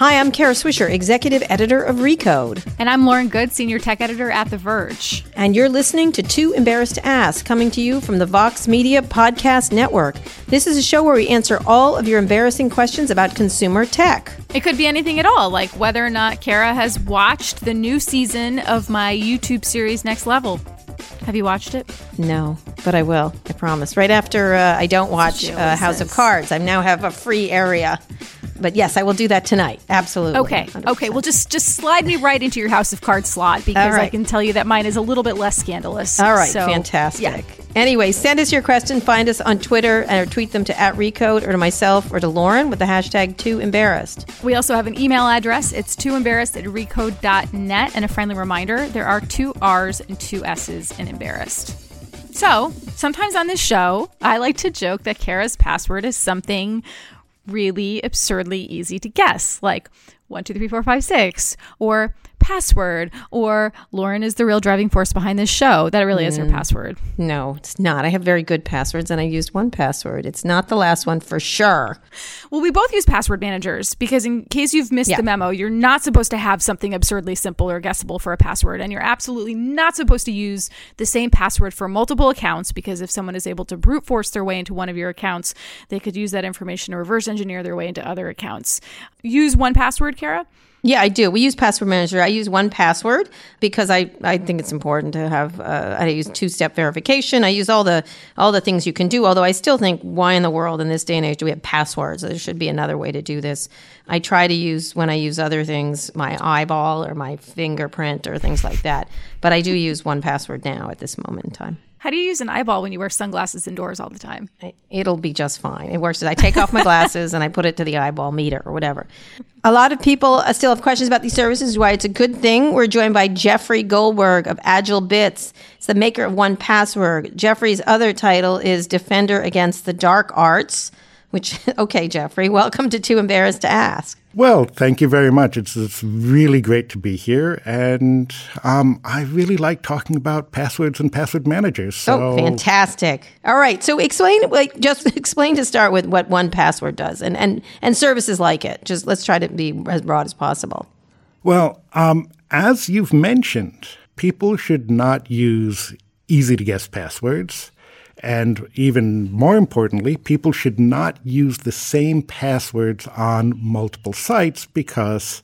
Hi, I'm Kara Swisher, Executive Editor of Recode. And I'm Lauren Goode, Senior Tech Editor at The Verge. And you're listening to Too Embarrassed to Ask, coming to you from the Vox Media Podcast Network. This is a show where we answer all of your embarrassing questions about consumer tech. It could be anything at all, like whether or not Kara has watched the new season of my YouTube series, Next Level. Have you watched it? No, but I will. I promise. Right after I don't watch House of Cards, I now have a free area. But yes, I will do that tonight. Absolutely. Okay. 100%. Okay. Well, just slide me right into your House of Cards slot because I can tell you that mine is a little bit less scandalous. All right. So, fantastic. Yeah. Anyway, send us your question. Find us on Twitter or tweet them to @Recode or to myself or to Lauren with the hashtag #TooEmbarrassed. We also have an email address. It's tooembarrassed@recode.net. And a friendly reminder, there are 2 R's and 2 S's in embarrassed. So sometimes on this show, I like to joke that Kara's password is something really absurdly easy to guess, like 123456 or password, or Lauren is the real driving force behind this show. That really is her password. No, it's not. I have very good passwords and I used 1Password. It's not the last one for sure. Well, we both use password managers because in case you've missed the memo, you're not supposed to have something absurdly simple or guessable for a password. And you're absolutely not supposed to use the same password for multiple accounts because if someone is able to brute force their way into one of your accounts, they could use that information to reverse engineer their way into other accounts. Use 1Password, Kara? Yeah, I do. We use password manager. I use 1Password because I think it's important to have. I use two-step verification. I use all the things you can do. Although I still think, why in the world in this day and age do we have passwords? There should be another way to do this. I try to use, when I use other things, my eyeball or my fingerprint or things like that. But I do use 1Password now at this moment in time. How do you use an eyeball when you wear sunglasses indoors all the time? It'll be just fine. It works. I take off my glasses and I put it to the eyeball meter or whatever. A lot of people still have questions about these services, why it's a good thing. We're joined by Jeffrey Goldberg of Agile Bits. It's the maker of 1Password. Jeffrey's other title is Defender Against the Dark Arts, which, okay, Jeffrey, welcome to Too Embarrassed to Ask. Well, thank you very much. It's really great to be here. And I really like talking about passwords and password managers. So. Oh, fantastic. All right. So explain to start with what 1Password does and services like it. Just let's try to be as broad as possible. Well, as you've mentioned, people should not use easy-to-guess passwords. And even more importantly, people should not use the same passwords on multiple sites because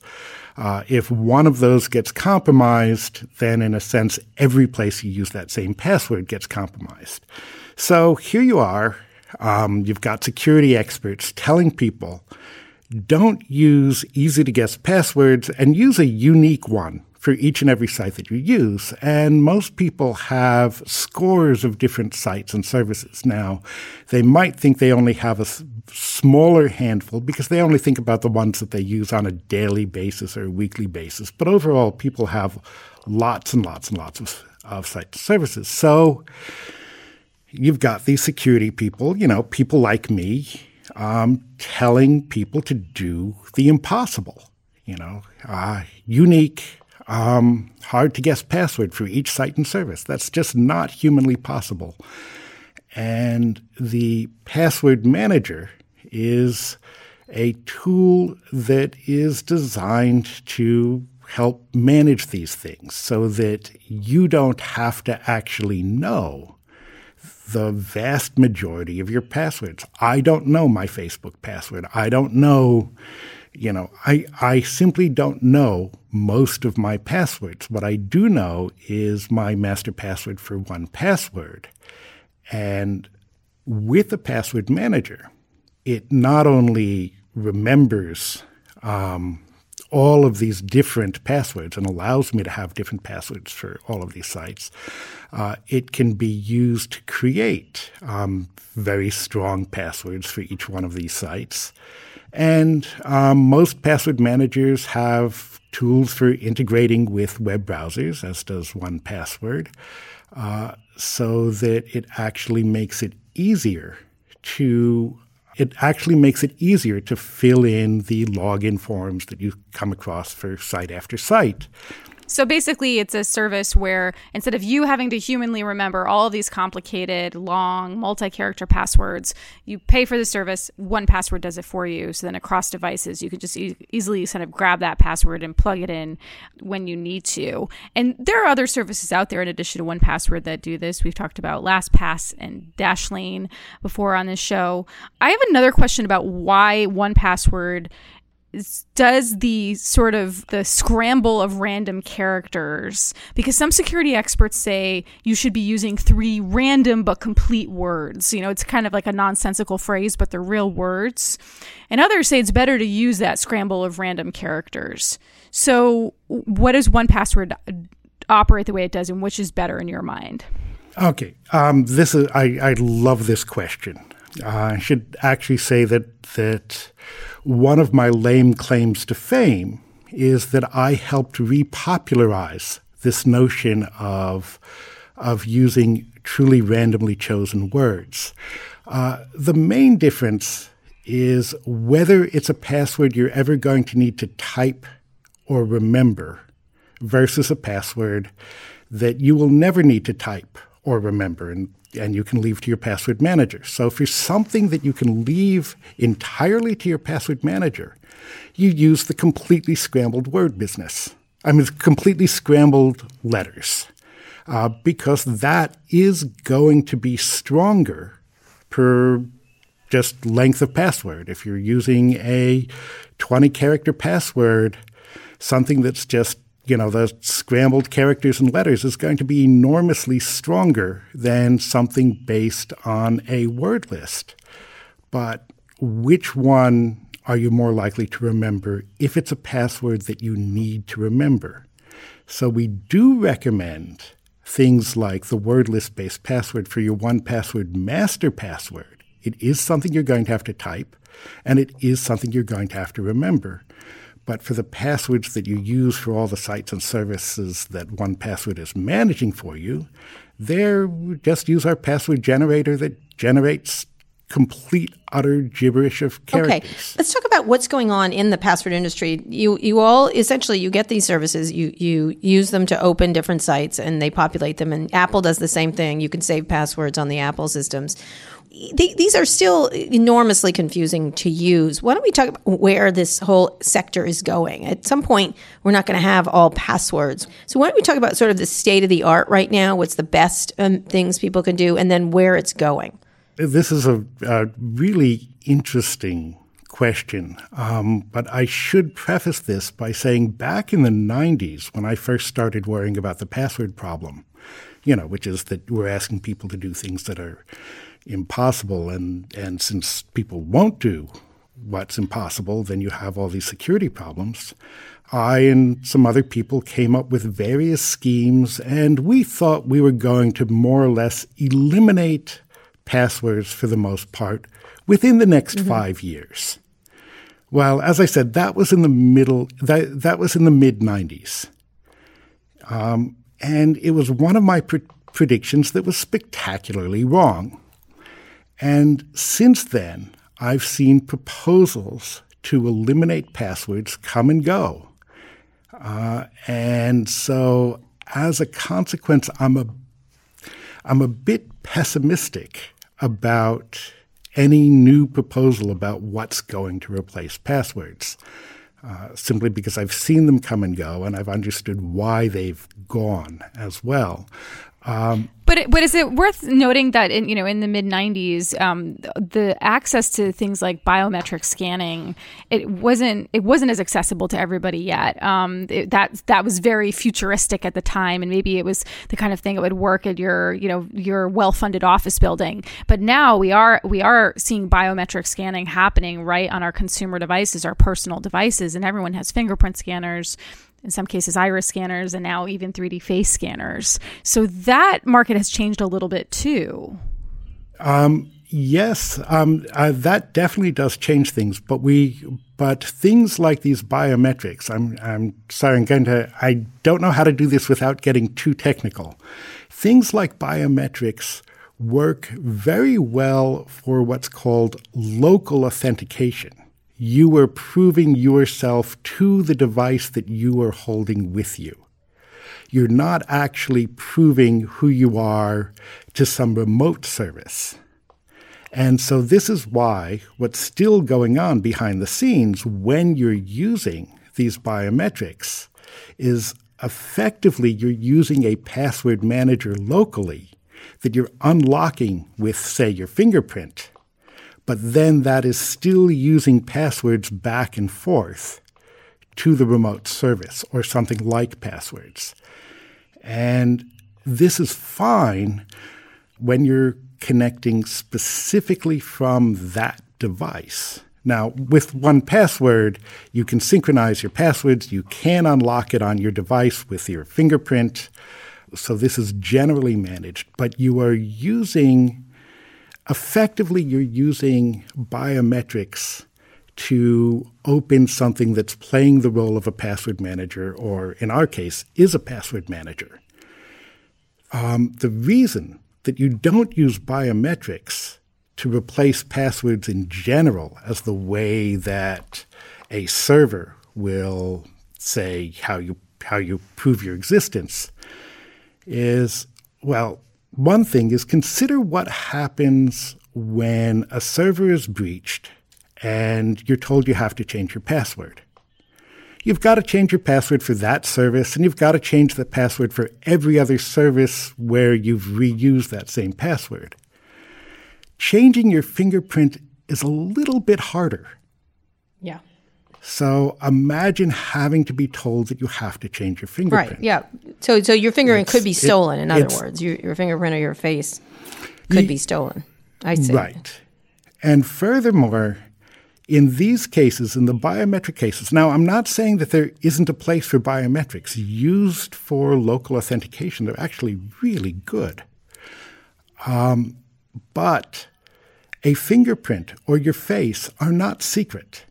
if one of those gets compromised, then in a sense, every place you use that same password gets compromised. So here you are. You've got security experts telling people, don't use easy-to-guess passwords and use a unique one for each and every site that you use. And most people have scores of different sites and services. Now, they might think they only have a smaller handful because they only think about the ones that they use on a daily basis or a weekly basis. But overall, people have lots and lots and lots of site services. So you've got these security people, people like me, telling people to do the impossible, unique, hard-to-guess password for each site and service. That's just not humanly possible. And the password manager is a tool that is designed to help manage these things so that you don't have to actually know the vast majority of your passwords. I don't know my Facebook password. I don't know... I simply don't know most of my passwords. What I do know is my master password for 1Password. And with the password manager, it not only remembers all of these different passwords and allows me to have different passwords for all of these sites, it can be used to create very strong passwords for each one of these sites. And most password managers have tools for integrating with web browsers, as does 1Password, so that it actually makes it easier to fill in the login forms that you come across for site after site. So basically, it's a service where instead of you having to humanly remember all of these complicated, long, multi-character passwords, you pay for the service. 1Password does it for you. So then across devices, you can just easily kind of grab that password and plug it in when you need to. And there are other services out there in addition to 1Password that do this. We've talked about LastPass and Dashlane before on this show. I have another question about why 1Password does the sort of the scramble of random characters, because some security experts say you should be using 3 random but complete words. You know, it's kind of like a nonsensical phrase, but they're real words. And others say it's better to use that scramble of random characters. So what does 1Password operate the way it does, and which is better in your mind? Okay. I love this question. I should actually say that one of my lame claims to fame is that I helped repopularize this notion of using truly randomly chosen words. The main difference is whether it's a password you're ever going to need to type or remember versus a password that you will never need to type or remember, and you can leave to your password manager. So for something that you can leave entirely to your password manager, you use the completely scrambled word business. I mean, completely scrambled letters, because that is going to be stronger per just length of password. If you're using a 20-character password, something that's just the scrambled characters and letters is going to be enormously stronger than something based on a word list. But which one are you more likely to remember if it's a password that you need to remember? So we do recommend things like the word list-based password for your 1Password master password. It is something you're going to have to type, and it is something you're going to have to remember. But for the passwords that you use for all the sites and services that 1Password is managing for you, there just use our password generator that generates complete, utter gibberish of characters. Okay, let's talk about what's going on in the password industry. You all, essentially, you get these services, you use them to open different sites, and they populate them. And Apple does the same thing. You can save passwords on the Apple systems. These are still enormously confusing to use. Why don't we talk about where this whole sector is going? At some point, we're not going to have all passwords. So why don't we talk about sort of the state of the art right now, what's the best things people can do, and then where it's going? This is a really interesting question, but I should preface this by saying back in the 90s, when I first started worrying about the password problem, which is that we're asking people to do things that are impossible, and since people won't do what's impossible, then you have all these security problems. I and some other people came up with various schemes, and we thought we were going to more or less eliminate passwords for the most part within the next 5 years. Well, as I said, that was in the mid-90s. And it was one of my predictions that was spectacularly wrong. And since then, I've seen proposals to eliminate passwords come and go. And so as a consequence, I'm a bit pessimistic about any new proposal about what's going to replace passwords, simply because I've seen them come and go, and I've understood why they've gone as well. But is it worth noting that in the mid 90s, the access to things like biometric scanning, it wasn't as accessible to everybody yet. That was very futuristic at the time, and maybe it was the kind of thing that would work at your well-funded office building. But now we are seeing biometric scanning happening right on our consumer devices, our personal devices, and everyone has fingerprint scanners, in some cases iris scanners, and now even 3D face scanners. So that market has changed a little bit too. Yes, that definitely does change things. But things like these biometrics, I'm sorry, I don't know how to do this without getting too technical. Things like biometrics work very well for what's called local authentication. You were proving yourself to the device that you are holding with you. you're not actually proving who you are to some remote service. And so this is why what's still going on behind the scenes when you're using these biometrics is effectively you're using a password manager locally that you're unlocking with, say, your fingerprint. But then that is still using passwords back and forth to the remote service or something like passwords. And this is fine when you're connecting specifically from that device. Now, with 1Password, you can synchronize your passwords. You can unlock it on your device with your fingerprint. So this is generally managed. But you are using, effectively, you're using biometrics to open something that's playing the role of a password manager, or in our case, is a password manager. The reason that you don't use biometrics to replace passwords in general as the way that a server will say how you prove your existence is, well, one thing is consider what happens when a server is breached and you're told you have to change your password. You've got to change your password for that service, and you've got to change the password for every other service where you've reused that same password. Changing your fingerprint is a little bit harder. Yeah. So imagine having to be told that you have to change your fingerprint. Right, yeah. So your fingerprint could be stolen, in other words. Your fingerprint or your face could be stolen. I see. Right. And furthermore, in these cases, in the biometric cases, now I'm not saying that there isn't a place for biometrics used for local authentication. They're actually really good. But a fingerprint or your face are not secret.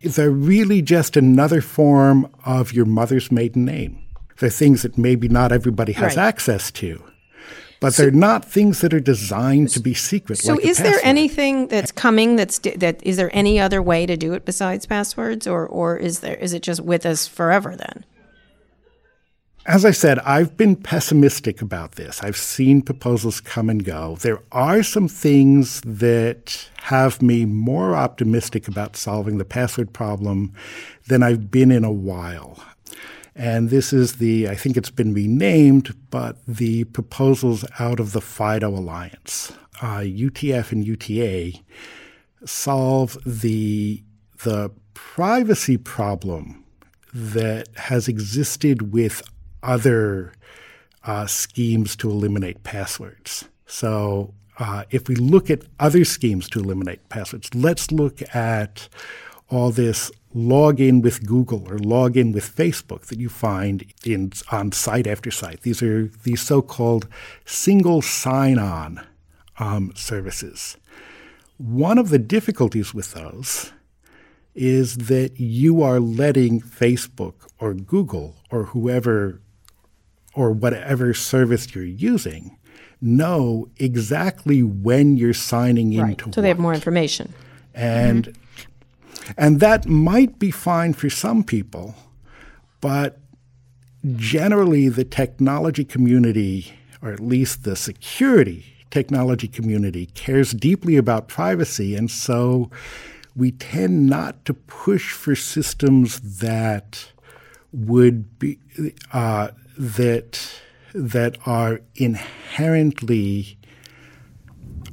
They're really just another form of your mother's maiden name. They're things that maybe not everybody has access to. But they're not things that are designed to be secret. So like is there anything that's coming is there any other way to do it besides passwords, or is it just with us forever then? As I said, I've been pessimistic about this. I've seen proposals come and go. There are some things that have me more optimistic about solving the password problem than I've been in a while. And this is I think it's been renamed, but the proposals out of the FIDO Alliance, UTF and UTA, solve the privacy problem that has existed with other schemes to eliminate passwords. So if we look at other schemes to eliminate passwords, let's look at all this login with Google or login with Facebook that you find on site after site. These are these so-called single sign-on services. One of the difficulties with those is that you are letting Facebook or Google or whoever or whatever service you're using know exactly when you're signing in to what. So they have more information. And And that might be fine for some people, but generally the technology community, or at least the security technology community, cares deeply about privacy. And so we tend not to push for systems that would be that are inherently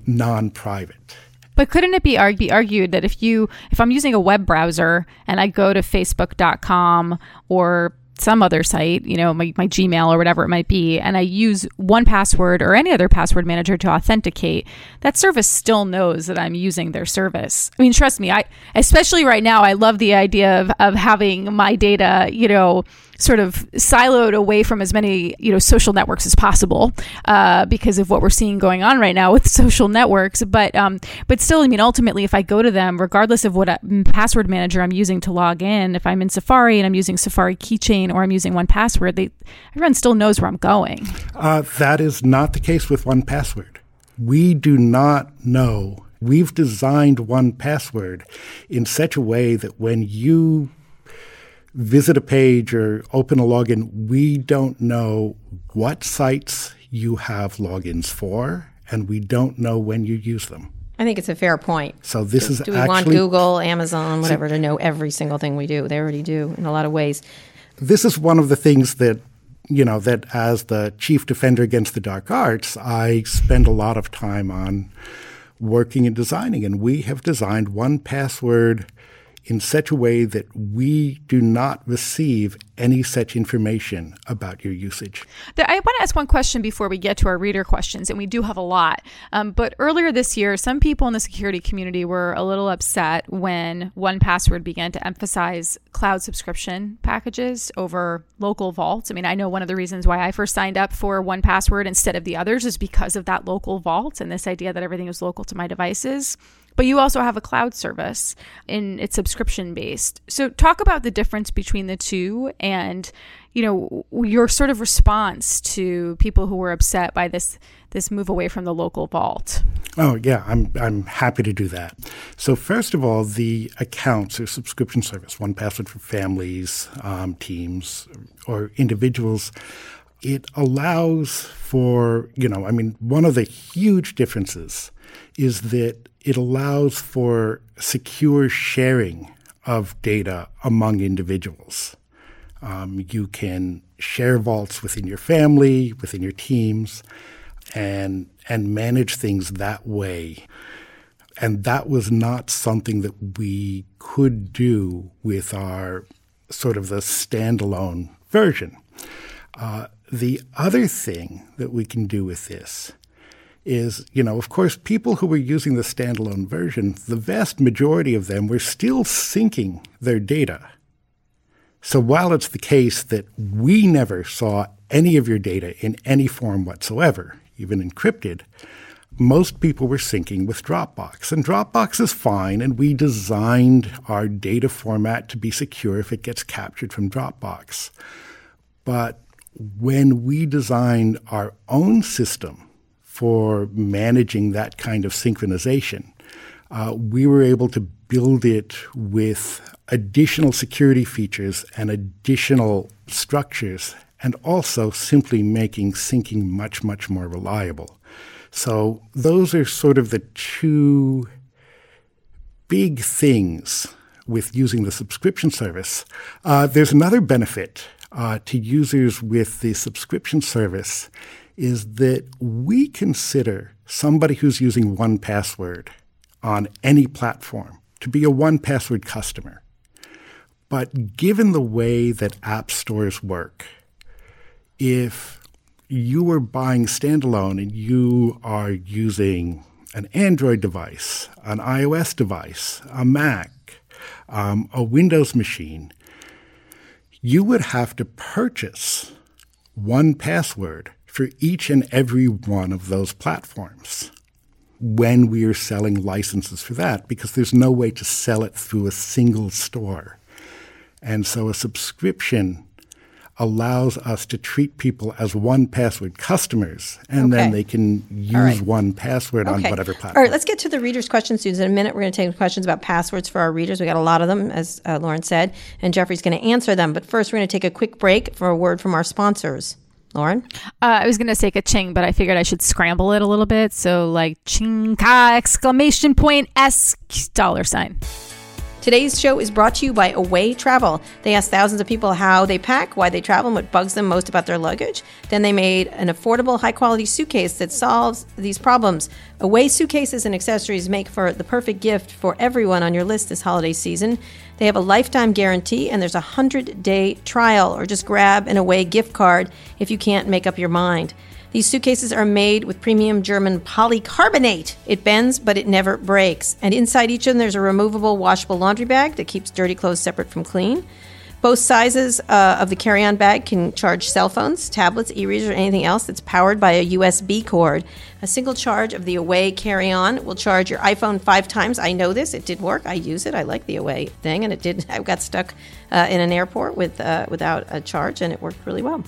non-private. But couldn't it be argued that if I'm using a web browser and I go to facebook.com or some other site, you know, my Gmail or whatever it might be, and I use 1Password or any other password manager to authenticate, that service still knows that I'm using their service. I mean, trust me, especially right now, I love the idea of having my data, you know, sort of siloed away from as many, you know, social networks as possible because of what we're seeing going on right now with social networks. But still, I mean, ultimately, if I go to them, regardless of what password manager I'm using to log in, if I'm in Safari and I'm using Safari Keychain or I'm using 1Password, everyone still knows where I'm going. That is not the case with 1Password. We do not know. We've designed 1Password in such a way that when you visit a page or open a login, we don't know what sites you have logins for, and we don't know when you use them. I think it's a fair point. So this is actually... Do we want Google, Amazon, whatever, to know every single thing we do? They already do in a lot of ways. This is one of the things that, you know, that as the chief defender against the dark arts, I spend a lot of time on working and designing. And we have designed 1Password in such a way that we do not receive any such information about your usage. I want to ask one question before we get to our reader questions, and we do have a lot. But earlier this year, some people in the security community were a little upset when 1Password began to emphasize cloud subscription packages over local vaults. I mean, I know one of the reasons why I first signed up for 1Password instead of the others is because of that local vault and this idea that everything was local to my devices. But you also have a cloud service, and it's subscription-based. So talk about the difference between the two and, you know, your sort of response to people who were upset by this move away from the local vault. Oh, yeah, I'm happy to do that. So first of all, the accounts or subscription service, 1Password for families, teams, or individuals, it allows for, you know, I mean, one of the huge differences is that it allows for secure sharing of data among individuals. You can share vaults within your family, within your teams, and manage things that way. And that was not something that we could do with our sort of the standalone version. The other thing that we can do with this is, you know, of course, people who were using the standalone version, the vast majority of them were still syncing their data. So while it's the case that we never saw any of your data in any form whatsoever, even encrypted, most people were syncing with Dropbox. And Dropbox is fine, and we designed our data format to be secure if it gets captured from Dropbox. But when we designed our own system for managing that kind of synchronization, we were able to build it with additional security features and additional structures, and also simply making syncing much, much more reliable. So those are sort of the two big things with using the subscription service. There's another benefit to users with the subscription service is that we consider somebody who's using 1Password on any platform to be a 1Password customer. But given the way that app stores work, if you were buying standalone and you are using an Android device, an iOS device, a Mac, a Windows machine, you would have to purchase 1Password for each and every one of those platforms when we are selling licenses for that, because there's no way to sell it through a single store. And so a subscription allows us to treat people as 1Password customers, and then they can use 1Password on whatever platform. All right, let's get to the readers' questions soon. In a minute, we're going to take questions about passwords for our readers. We got a lot of them, as Lauren said, and Jeffrey's going to answer them. But first, we're going to take a quick break for a word from our sponsors. Lauren? I was going to say ka-ching, but I figured I should scramble it a little bit. So like ching, ka, exclamation point, S, $. Today's show is brought to you by Away Travel. They asked thousands of people how they pack, why they travel, and what bugs them most about their luggage. Then they made an affordable, high-quality suitcase that solves these problems. Away suitcases and accessories make for the perfect gift for everyone on your list this holiday season. They have a lifetime guarantee, and there's a 100-day trial, or just grab an Away gift card if you can't make up your mind. These suitcases are made with premium German polycarbonate. It bends, but it never breaks. And inside each of them, there's a removable, washable laundry bag that keeps dirty clothes separate from clean. Both sizes of the carry-on bag can charge cell phones, tablets, e-readers, or anything else that's powered by a USB cord. A single charge of the Away carry-on will charge your iPhone 5 times. I know this. It did work. I use it. I like the Away thing, and it did. I got stuck in an airport without a charge, and it worked really well.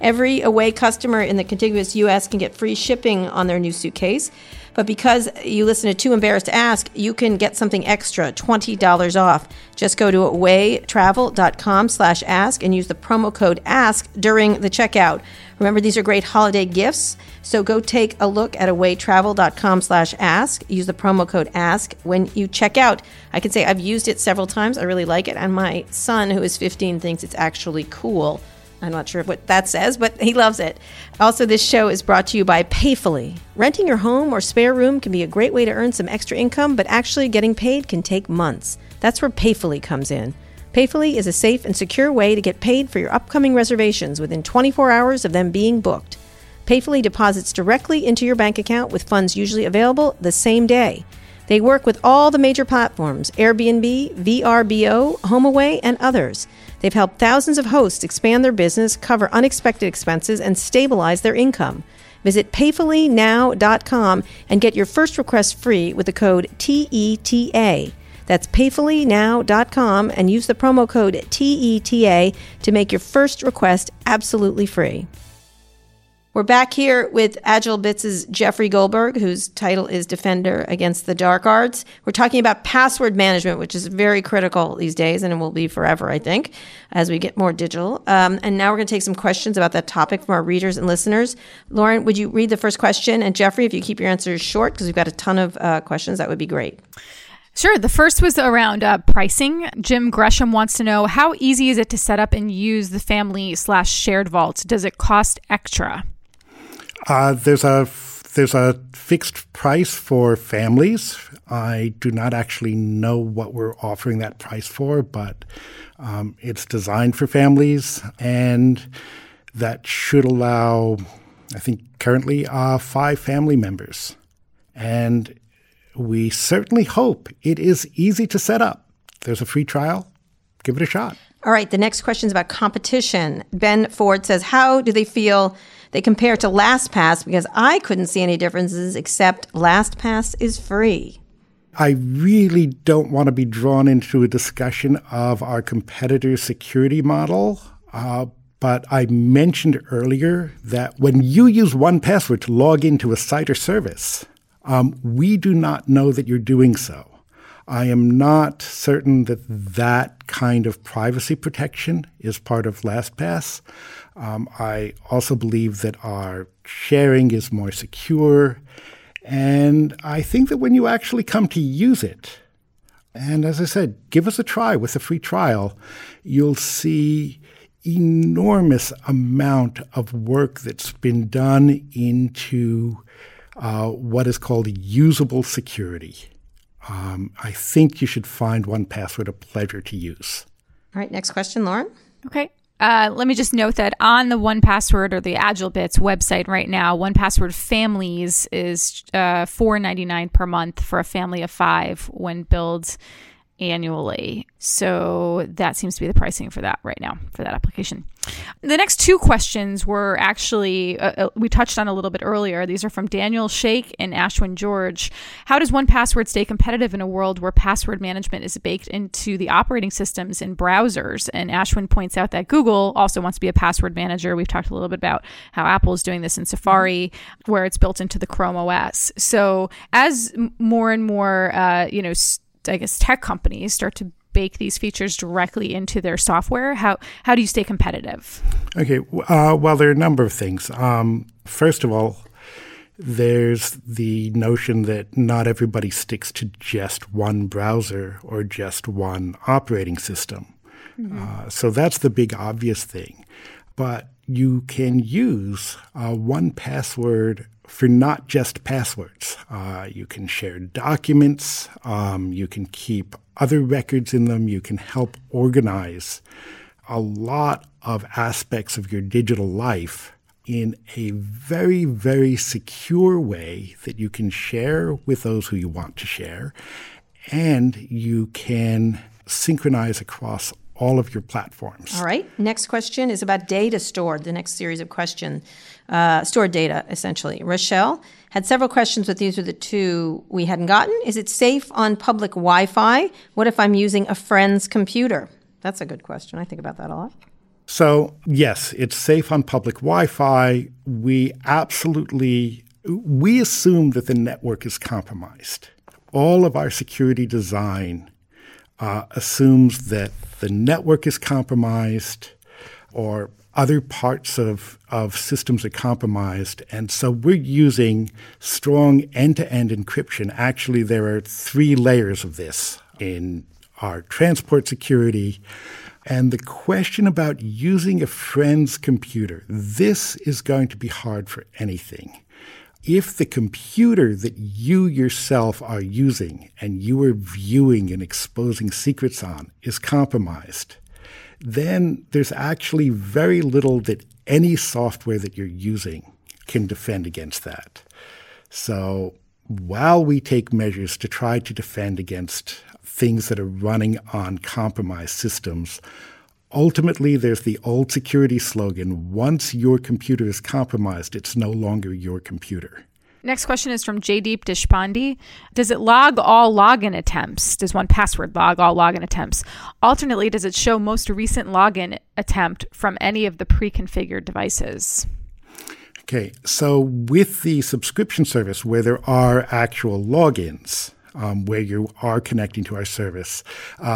Every Away customer in the contiguous U.S. can get free shipping on their new suitcase. But because you listen to Too Embarrassed to Ask, you can get something extra, $20 off. Just go to awaytravel.com/ask and use the promo code ASK during the checkout. Remember, these are great holiday gifts. So go take a look at awaytravel.com/ask. Use the promo code ASK when you check out. I can say I've used it several times. I really like it. And my son, who is 15, thinks it's actually cool. I'm not sure what that says, but he loves it. Also, this show is brought to you by Payfully. Renting your home or spare room can be a great way to earn some extra income, but actually getting paid can take months. That's where Payfully comes in. Payfully is a safe and secure way to get paid for your upcoming reservations within 24 hours of them being booked. Payfully deposits directly into your bank account with funds usually available the same day. They work with all the major platforms, Airbnb, VRBO, HomeAway, and others. They've helped thousands of hosts expand their business, cover unexpected expenses, and stabilize their income. Visit payfullynow.com and get your first request free with the code TETA. That's payfullynow.com and use the promo code TETA to make your first request absolutely free. We're back here with Agile Bits' Jeffrey Goldberg, whose title is Defender Against the Dark Arts. We're talking about password management, which is very critical these days, and it will be forever, I think, as we get more digital. And now we're going to take some questions about that topic from our readers and listeners. Lauren, would you read the first question? And Jeffrey, if you keep your answers short, because we've got a ton of questions, that would be great. Sure. The first was around pricing. Jim Gresham wants to know, how easy is it to set up and use the family/shared vault? Does it cost extra? There's a fixed price for families. I do not actually know what we're offering that price for, but it's designed for families, and that should allow, I think currently, 5 family members. And we certainly hope it is easy to set up. There's a free trial. Give it a shot. All right. The next question is about competition. Ben Ford says, how do they feel they compare to LastPass? Because I couldn't see any differences except LastPass is free. I really don't want to be drawn into a discussion of our competitor security model. But I mentioned earlier that when you use 1Password to log into a site or service, we do not know that you're doing so. I am not certain that that kind of privacy protection is part of LastPass. I also believe that our sharing is more secure. And I think that when you actually come to use it, and as I said, give us a try with a free trial, you'll see enormous amount of work that's been done into what is called usable security. I think you should find 1Password a pleasure to use. All right, next question, Lauren. Okay. Let me just note that on the 1Password or the Agile Bits website right now, 1Password Families is $4.99 per month for a family of 5 when billed annually. So that seems to be the pricing for that right now, for that application. The next two questions were actually, we touched on a little bit earlier. These are from Daniel Shake and Ashwin George. How does 1Password stay competitive in a world where password management is baked into the operating systems and browsers? And Ashwin points out that Google also wants to be a password manager. We've talked a little bit about how Apple is doing this in Safari, where it's built into the Chrome OS. So as more and more, tech companies start to bake these features directly into their software, how do you stay competitive? Okay. Well, there are a number of things. First of all, there's the notion that not everybody sticks to just one browser or just one operating system. Mm-hmm. So that's the big obvious thing. But you can use 1Password for not just passwords. You can share documents. You can keep other records in them. You can help organize a lot of aspects of your digital life in a very, very secure way that you can share with those who you want to share. And you can synchronize across all of your platforms. All right. Next question is about data stored, the next series of questions. Stored data, essentially. Rochelle had several questions, but these are the two we hadn't gotten. Is it safe on public Wi-Fi? What if I'm using a friend's computer? That's a good question. I think about that a lot. So, yes, it's safe on public Wi-Fi. We absolutely we assume that the network is compromised. All of our security design assumes that the network is compromised or other parts of systems are compromised. And so we're using strong end-to-end encryption. Actually, there are three layers of this in our transport security. And the question about using a friend's computer, this is going to be hard for anything. If the computer that you yourself are using and you are viewing and exposing secrets on is compromised, then there's actually very little that any software that you're using can defend against that. So while we take measures to try to defend against things that are running on compromised systems, ultimately, there's the old security slogan, once your computer is compromised, it's no longer your computer. Next question is from Jaydeep Deshpande. Does it log all login attempts? Does 1Password log all login attempts? Alternately, does it show most recent login attempt from any of the pre-configured devices? Okay, so with the subscription service where there are actual logins, where you are connecting to our service,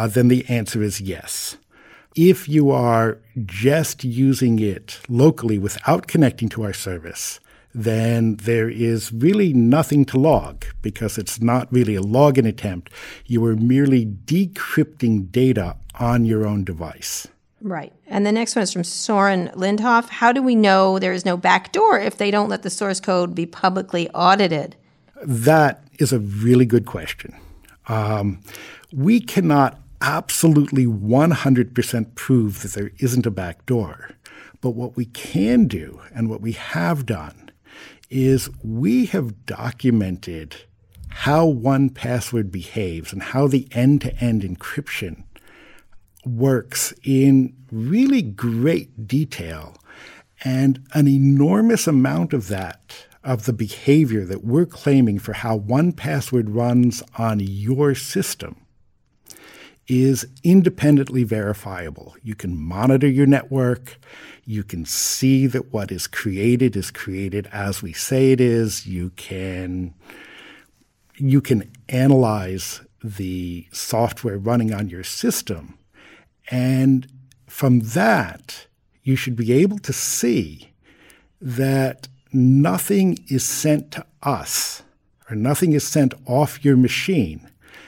then the answer is yes. If you are just using it locally without connecting to our service, then there is really nothing to log because it's not really a login attempt. You are merely decrypting data on your own device. Right. And the next one is from Soren Lindhoff. How do we know there is no backdoor if they don't let the source code be publicly audited? That is a really good question. We cannot absolutely 100% prove that there isn't a backdoor. But what we can do and what we have done is we have documented how 1Password behaves and how the end-to-end encryption works in really great detail. And an enormous amount of that, of the behavior that we're claiming for how 1Password runs on your system, is independently verifiable. You can monitor your network. You can see that what is created as we say it is. You can analyze the software running on your system. And from that, you should be able to see that nothing is sent to us or nothing is sent off your machine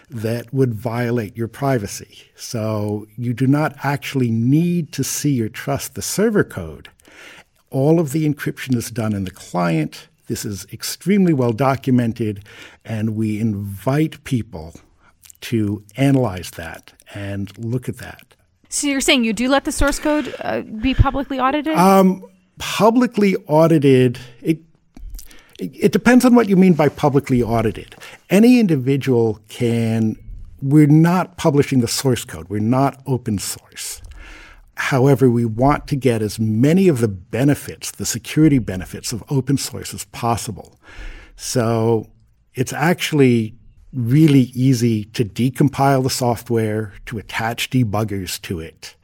that would violate your privacy. So you do not actually need to see or trust the server code. All of the encryption is done in the client. This is extremely well documented, and we invite people to analyze that and look at that. So you're saying you do let the source code be publicly audited? Publicly audited, It depends on what you mean by publicly audited. Any individual can – we're not publishing the source code. We're not open source. However, we want to get as many of the benefits, the security benefits of open source as possible. So it's actually really easy to decompile the software, to attach debuggers to it,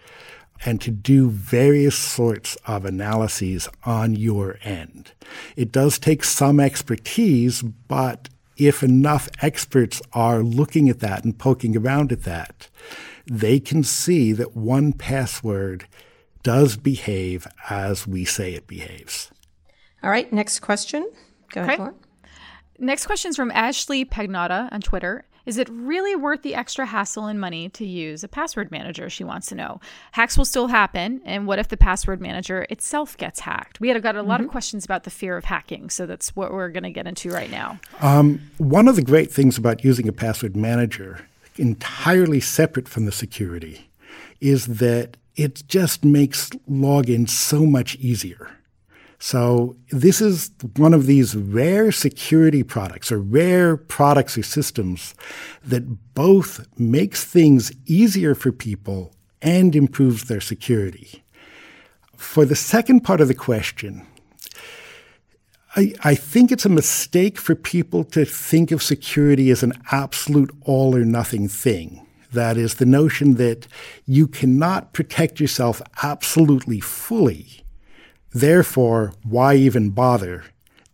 and to do various sorts of analyses on your end. It does take some expertise, but if enough experts are looking at that and poking around at that, they can see that 1Password does behave as we say it behaves. All right, next question. Go ahead, Lauren. Next question is from Ashley Pagnotta on Twitter. Is it really worth the extra hassle and money to use a password manager? She wants to know. Hacks will still happen. And what if the password manager itself gets hacked? We got a lot of questions about the fear of hacking. So that's what we're going to get into right now. One of the great things about using a password manager, entirely separate from the security, is that it just makes login so much easier. So this is one of these rare security products or rare products or systems that both makes things easier for people and improves their security. For the second part of the question, I think it's a mistake for people to think of security as an absolute all or nothing thing. That is the notion that you cannot protect yourself absolutely fully. Therefore, why even bother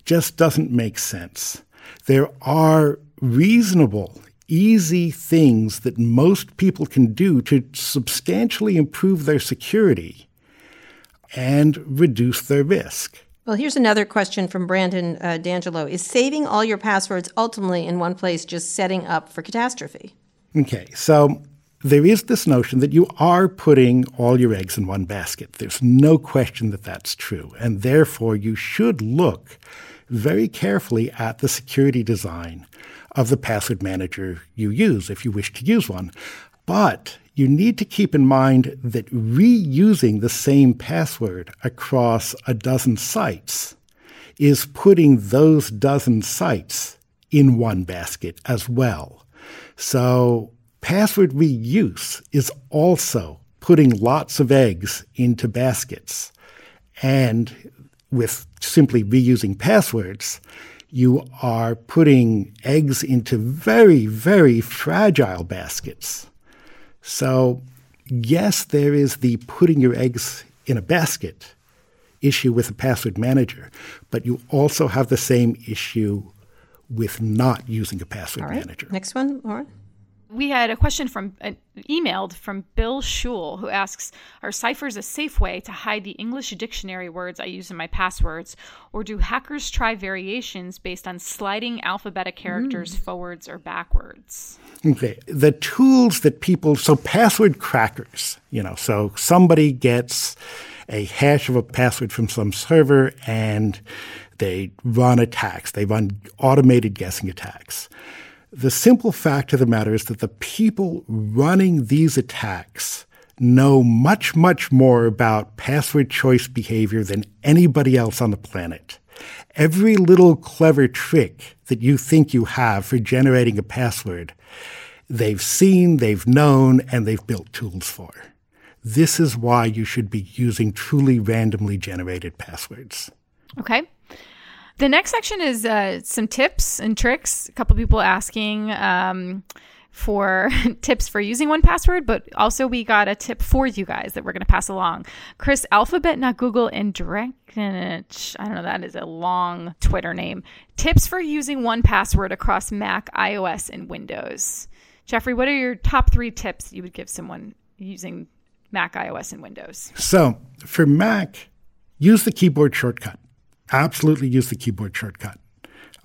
just doesn't make sense. There are reasonable, easy things that most people can do to substantially improve their security and reduce their risk. Well, here's another question from Brandon D'Angelo. Is saving all your passwords ultimately in one place just setting up for catastrophe? Okay, so there is this notion that you are putting all your eggs in one basket. There's no question that that's true. And therefore, you should look very carefully at the security design of the password manager you use, if you wish to use one. But you need to keep in mind that reusing the same password across a dozen sites is putting those dozen sites in one basket as well. So password reuse is also putting lots of eggs into baskets. And with simply reusing passwords, you are putting eggs into very, very fragile baskets. So, yes, there is the putting your eggs in a basket issue with a password manager, but you also have the same issue with not using a password manager. Next one, Lauren. We had a question from emailed from Bill Schul, who asks, are ciphers a safe way to hide the English dictionary words I use in my passwords, or do hackers try variations based on sliding alphabetic characters forwards or backwards? Okay. The tools that people, so password crackers, so somebody gets a hash of a password from some server and they run attacks. They run automated guessing attacks. The simple fact of the matter is that the people running these attacks know much, much more about password choice behavior than anybody else on the planet. Every little clever trick that you think you have for generating a password, they've seen, they've known, and they've built tools for. This is why you should be using truly randomly generated passwords. Okay. The next section is some tips and tricks. A couple people asking for tips for using 1Password, but also we got a tip for you guys that we're going to pass along. Chris, Alphabet, Not Google, and Drenkinich, I don't know, that is a long Twitter name. Tips for using 1Password across Mac, iOS, and Windows. Jeffrey, what are your top three tips you would give someone using Mac, iOS, and Windows? So for Mac, use the keyboard shortcut. Absolutely use the keyboard shortcut.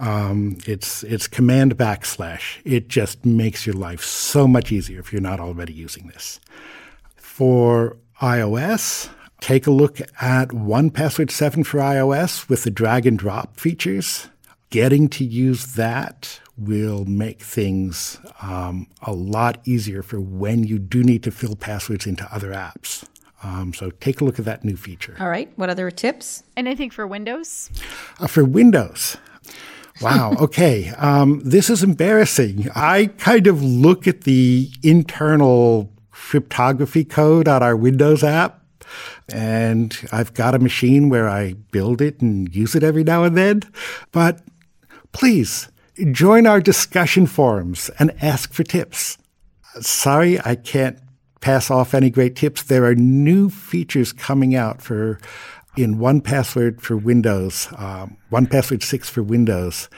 It's command backslash. It just makes your life so much easier if you're not already using this. For iOS, take a look at 1Password 7 for iOS with the drag and drop features. Getting to use that will make things a lot easier for when you do need to fill passwords into other apps. So take a look at that new feature. All right. What other tips? Anything for Windows? For Windows. Wow. Okay. This is embarrassing. I kind of look at the internal cryptography code on our Windows app, and I've got a machine where I build it and use it every now and then. But please join our discussion forums and ask for tips. Sorry, I can't pass off any great tips. There are new features coming out in 1Password for Windows, 1Password 6 for Windows.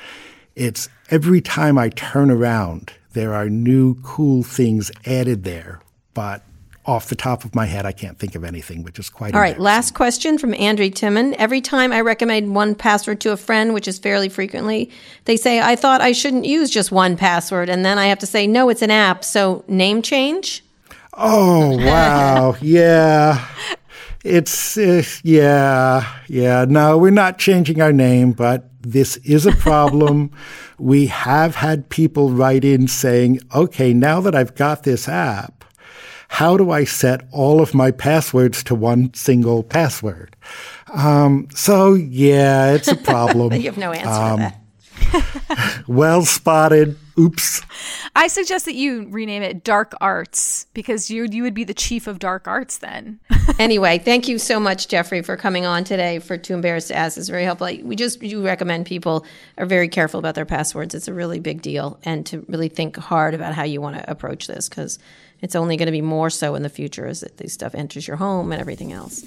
It's every time I turn around, there are new cool things added there. But off the top of my head, I can't think of anything, which is quite all right. Last question from Andre Timmon. Every time I recommend 1Password to a friend, which is fairly frequently, they say, I thought I shouldn't use just 1Password. And then I have to say, no, it's an app. So name change? Oh, wow. Yeah. It's, yeah. No, we're not changing our name, but this is a problem. We have had people write in saying, okay, now that I've got this app, how do I set all of my passwords to one single password? So, yeah, it's a problem. But you have no answer for that. Well spotted. Oops. I suggest that you rename it Dark Arts, because you would be the chief of Dark Arts then. Anyway, thank you so much, Jeffrey, for coming on today for Too Embarrassed to Ask. It's very helpful. You recommend people are very careful about their passwords. It's a really big deal, and to really think hard about how you want to approach this, because it's only going to be more so in the future as this stuff enters your home and everything else.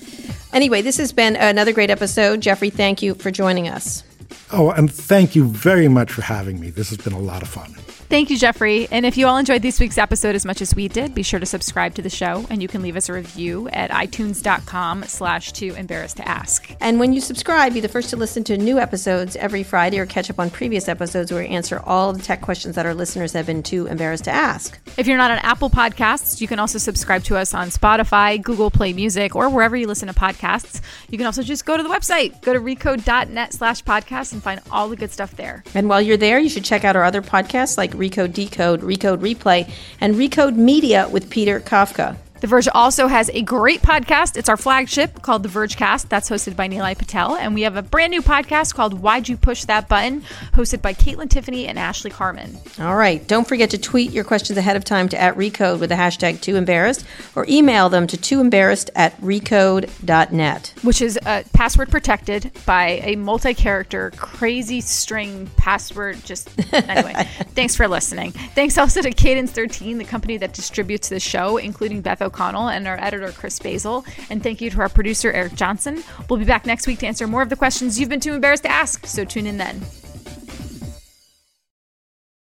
Anyway, this has been another great episode. Jeffrey, thank you for joining us. Oh, and thank you very much for having me. This has been a lot of fun. Thank you, Jeffrey. And if you all enjoyed this week's episode as much as we did, be sure to subscribe to the show, and you can leave us a review at itunes.com/tooembarrassedtoask. And when you subscribe, be the first to listen to new episodes every Friday or catch up on previous episodes where we answer all the tech questions that our listeners have been too embarrassed to ask. If you're not on Apple Podcasts, you can also subscribe to us on Spotify, Google Play Music, or wherever you listen to podcasts. You can also just go to the website, go to recode.net/podcast and find all the good stuff there. And while you're there, you should check out our other podcasts like Recode Decode, Recode Replay, and Recode Media with Peter Kafka. The Verge also has a great podcast. It's our flagship called The Vergecast. That's hosted by Neelai Patel. And we have a brand new podcast called Why'd You Push That Button, hosted by Caitlin Tiffany and Ashley Carmen. All right. Don't forget to tweet your questions ahead of time to @Recode with the hashtag #TooEmbarrassed or email them to tooembarrassed@recode.net. Which is password protected by a multi-character, crazy string password. Just anyway, thanks for listening. Thanks also to Cadence 13, the company that distributes the show, including Beth O'Connell and our editor Chris Basil, and thank you to our producer Eric Johnson. We'll be back next week to answer more of the questions you've been too embarrassed to ask, so tune in then.